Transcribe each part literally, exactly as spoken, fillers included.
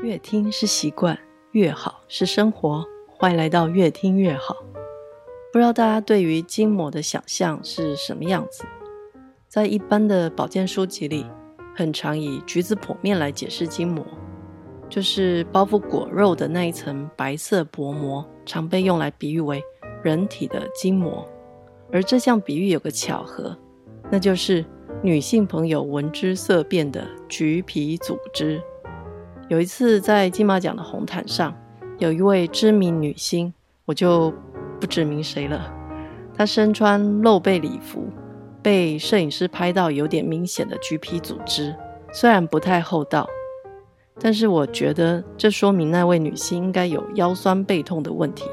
越听是习惯，越好是生活，欢迎来到越听越好。不知道大家对于筋膜的想象是什么样子？在一般的保健书籍里，很常以橘子剖面来解释筋膜，就是包覆果肉的那一层白色薄膜，常被用来比喻为人体的筋膜。而这项比喻有个巧合，那就是女性朋友闻之色变的橘皮组织。有一次在金马奖的红毯上，有一位知名女星，我就不指名谁了，她身穿露背礼服，被摄影师拍到有点明显的橘皮组织，虽然不太厚道，但是我觉得这说明那位女性应该有腰酸背痛的问题，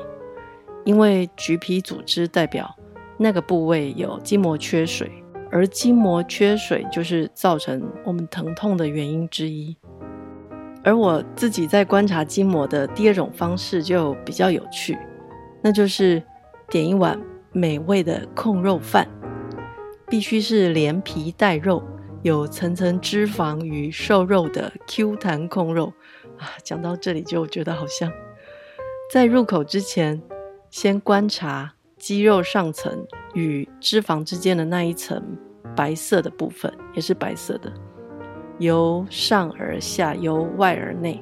因为橘皮组织代表那个部位有筋膜缺水，而筋膜缺水就是造成我们疼痛的原因之一。而我自己在观察筋膜的第二种方式就比较有趣，那就是点一碗美味的控肉饭，必须是连皮带肉，有层层脂肪与瘦肉的 Q 弹控肉、啊、讲到这里就觉得好像在入口之前，先观察肌肉上层与脂肪之间的那一层白色的部分，也是白色的，由上而下，由外而内，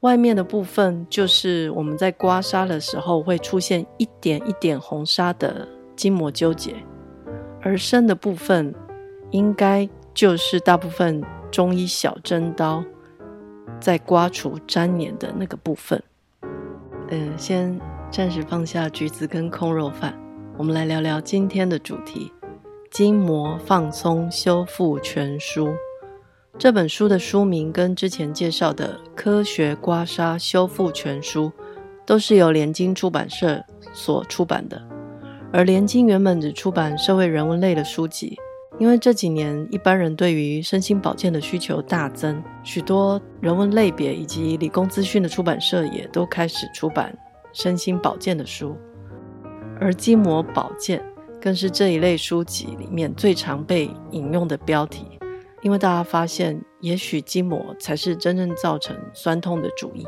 外面的部分就是我们在刮痧的时候会出现一点一点红砂的筋膜纠结，而深的部分应该就是大部分中医小针刀在刮除粘黏的那个部分。嗯，先暂时放下橘子跟空肉饭，我们来聊聊今天的主题，筋膜放松修复全书。这本书的书名跟之前介绍的科学刮痧修复全书都是由联经出版社所出版的，而联经原本只出版社会人文类的书籍，因为这几年一般人对于身心保健的需求大增，许多人文类别以及理工资讯的出版社也都开始出版身心保健的书，而筋膜保健更是这一类书籍里面最常被引用的标题，因为大家发现也许筋膜才是真正造成酸痛的主因。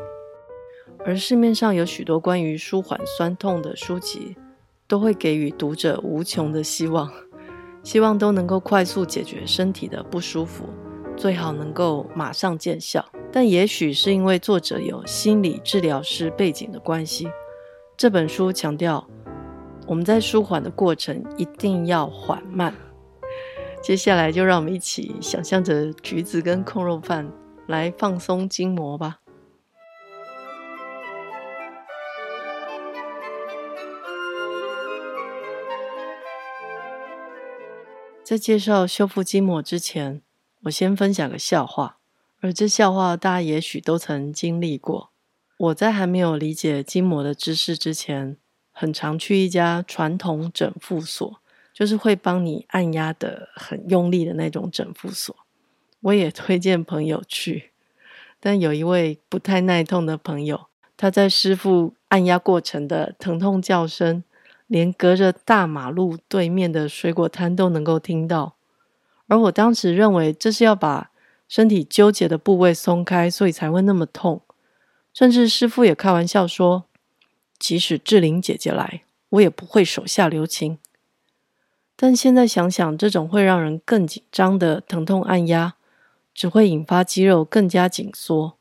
而市面上有许多关于舒缓酸痛的书籍，都会给予读者无穷的希望，希望都能够快速解决身体的不舒服，最好能够马上见效。但也许是因为作者有心理治疗师背景的关系，这本书强调我们在舒缓的过程一定要缓慢。接下来就让我们一起想象着橘子跟控肉饭来放松筋膜吧。在介绍修复筋膜之前，我先分享个笑话，而这笑话大家也许都曾经历过。我在还没有理解筋膜的知识之前，很常去一家传统整复所，就是会帮你按压的很用力的那种整复所，我也推荐朋友去。但有一位不太耐痛的朋友，他在师傅按压过程的疼痛叫声，连隔着大马路对面的水果摊都能够听到。而我当时认为这是要把身体纠结的部位松开，所以才会那么痛。甚至师傅也开玩笑说，即使志玲姐姐来，我也不会手下留情。但现在想想，这种会让人更紧张的疼痛按压，只会引发肌肉更加紧缩，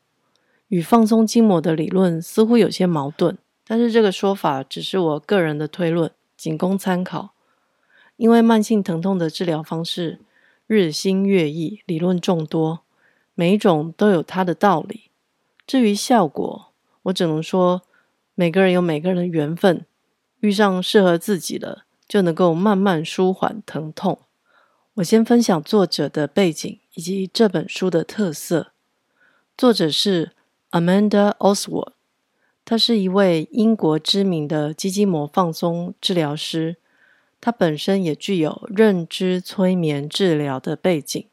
与放松筋膜的理论似乎有些矛盾。但是这个说法只是我个人的推论，仅供参考。因为慢性疼痛的治疗方式日新月异，理论众多，每一种都有它的道理。至于效果，我只能说每个人有每个人的缘分，遇上适合自己的就能够慢慢舒缓疼痛。我先分享作者的背景以及这本书的特色。作者是 Amanda Oswald， 她是一位英国知名的肌筋膜放松治疗师，她本身也具有认知催眠治疗的背景。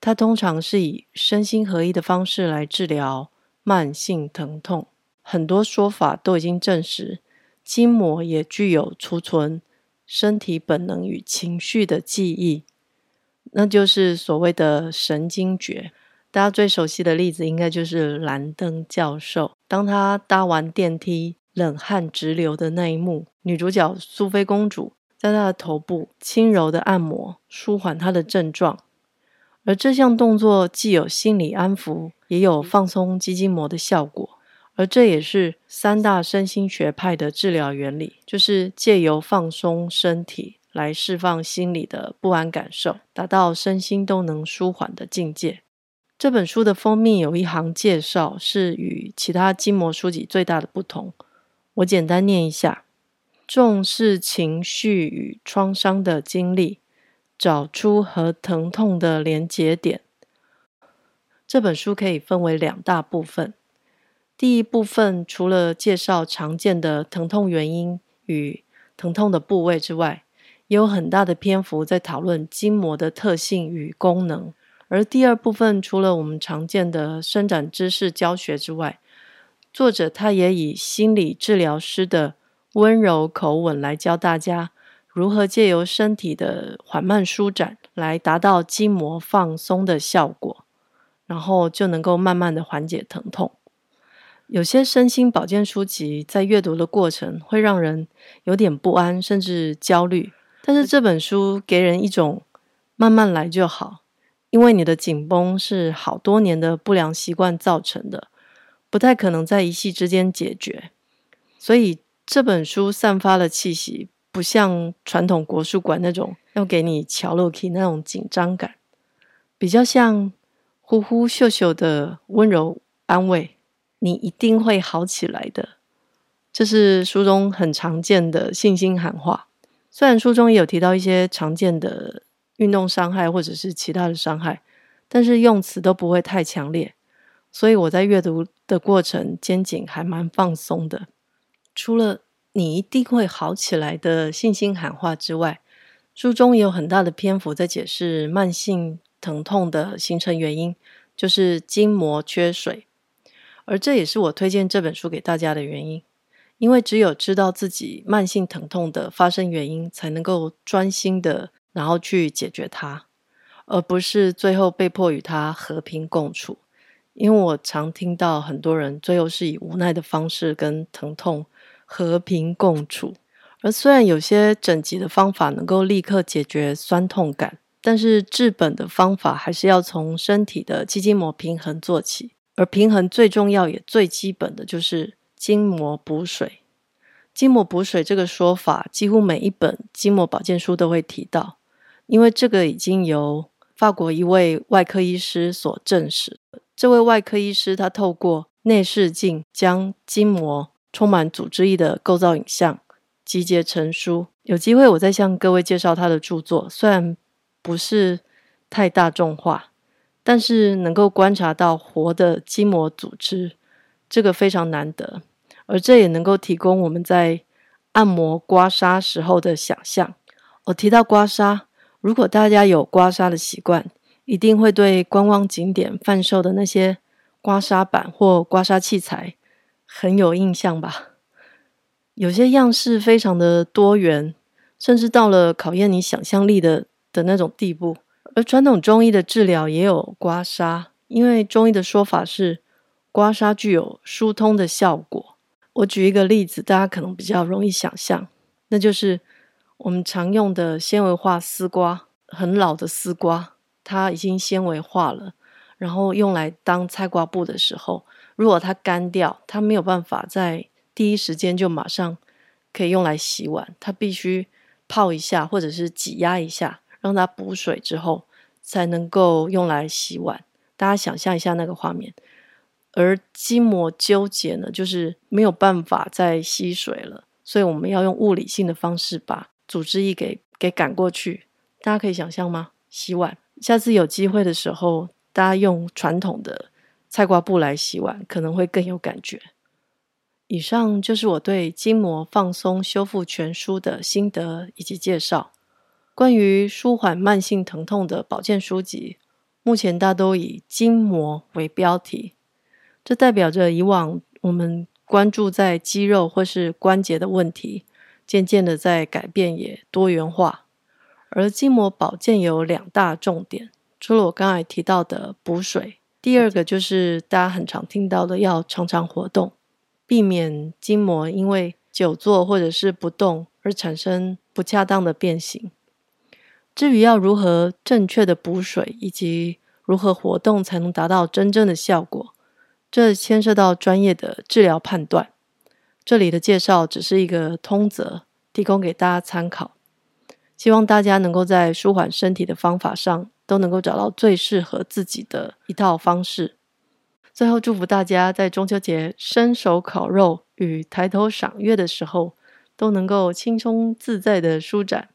她通常是以身心合一的方式来治疗慢性疼痛，很多说法都已经证实筋膜也具有储存身体本能与情绪的记忆，那就是所谓的神经觉。大家最熟悉的例子应该就是兰登教授，当他搭完电梯冷汗直流的那一幕，女主角苏菲公主在她的头部轻柔的按摩，舒缓她的症状。而这项动作既有心理安抚，也有放松肌筋膜的效果。而这也是三大身心学派的治疗原理，就是借由放松身体来释放心理的不安感受，达到身心都能舒缓的境界。这本书的封面有一行介绍是与其他筋膜书籍最大的不同，我简单念一下：重视情绪与创伤的经历，找出和疼痛的连结点。这本书可以分为两大部分，第一部分除了介绍常见的疼痛原因与疼痛的部位之外，也有很大的篇幅在讨论筋膜的特性与功能。而第二部分除了我们常见的伸展知识教学之外，作者他也以心理治疗师的温柔口吻来教大家如何借由身体的缓慢舒展来达到筋膜放松的效果，然后就能够慢慢的缓解疼痛。有些身心保健书籍在阅读的过程会让人有点不安甚至焦虑，但是这本书给人一种慢慢来就好，因为你的紧绷是好多年的不良习惯造成的，不太可能在一夕之间解决。所以这本书散发了气息，不像传统国术馆那种要给你瞧漏气那种紧张感，比较像呼呼秀秀的温柔安慰，你一定会好起来的。这是书中很常见的信心喊话。虽然书中也有提到一些常见的运动伤害或者是其他的伤害，但是用词都不会太强烈，所以我在阅读的过程肩颈还蛮放松的。除了你一定会好起来的信心喊话之外，书中也有很大的篇幅在解释慢性疼痛的形成原因，就是筋膜缺水。而这也是我推荐这本书给大家的原因，因为只有知道自己慢性疼痛的发生原因，才能够专心的然后去解决它，而不是最后被迫与它和平共处。因为我常听到很多人最后是以无奈的方式跟疼痛和平共处，而虽然有些整脊的方法能够立刻解决酸痛感，但是治本的方法还是要从身体的肌筋膜平衡做起，而平衡最重要也最基本的就是筋膜补水。筋膜补水这个说法几乎每一本筋膜保健书都会提到，因为这个已经由法国一位外科医师所证实。这位外科医师他透过内视镜将筋膜充满组织液的构造影像集结成书，有机会我再向各位介绍他的著作，虽然不是太大众化，但是能够观察到活的筋膜组织，这个非常难得，而这也能够提供我们在按摩刮痧时候的想象。我提到刮痧，如果大家有刮痧的习惯，一定会对观光景点贩售的那些刮痧板或刮痧器材很有印象吧。有些样式非常的多元，甚至到了考验你想象力的的那种地步。而传统中医的治疗也有刮痧，因为中医的说法是刮痧具有疏通的效果。我举一个例子，大家可能比较容易想象，那就是我们常用的纤维化丝瓜，很老的丝瓜，它已经纤维化了，然后用来当菜瓜布的时候，如果它干掉，它没有办法在第一时间就马上可以用来洗碗，它必须泡一下或者是挤压一下，让它补水之后才能够用来洗碗。大家想象一下那个画面。而筋膜纠结呢，就是没有办法再吸水了，所以我们要用物理性的方式把组织液给给赶过去。大家可以想象吗？洗碗，下次有机会的时候，大家用传统的菜瓜布来洗碗可能会更有感觉。以上就是我对筋膜放松修复全书的心得以及介绍。关于舒缓慢性疼痛的保健书籍，目前大都以筋膜为标题，这代表着以往我们关注在肌肉或是关节的问题渐渐的在改变，也多元化。而筋膜保健有两大重点，除了我刚才提到的补水，第二个就是大家很常听到的要常常活动，避免筋膜因为久坐或者是不动而产生不恰当的变形。至于要如何正确的补水以及如何活动才能达到真正的效果，这牵涉到专业的治疗判断，这里的介绍只是一个通则，提供给大家参考，希望大家能够在舒缓身体的方法上都能够找到最适合自己的一套方式。最后祝福大家在中秋节伸手烤肉与抬头赏月的时候都能够轻松自在的舒展，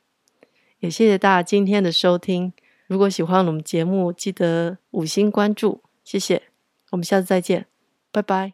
也谢谢大家今天的收听。如果喜欢我们节目，记得五星关注，谢谢，我们下次再见，拜拜。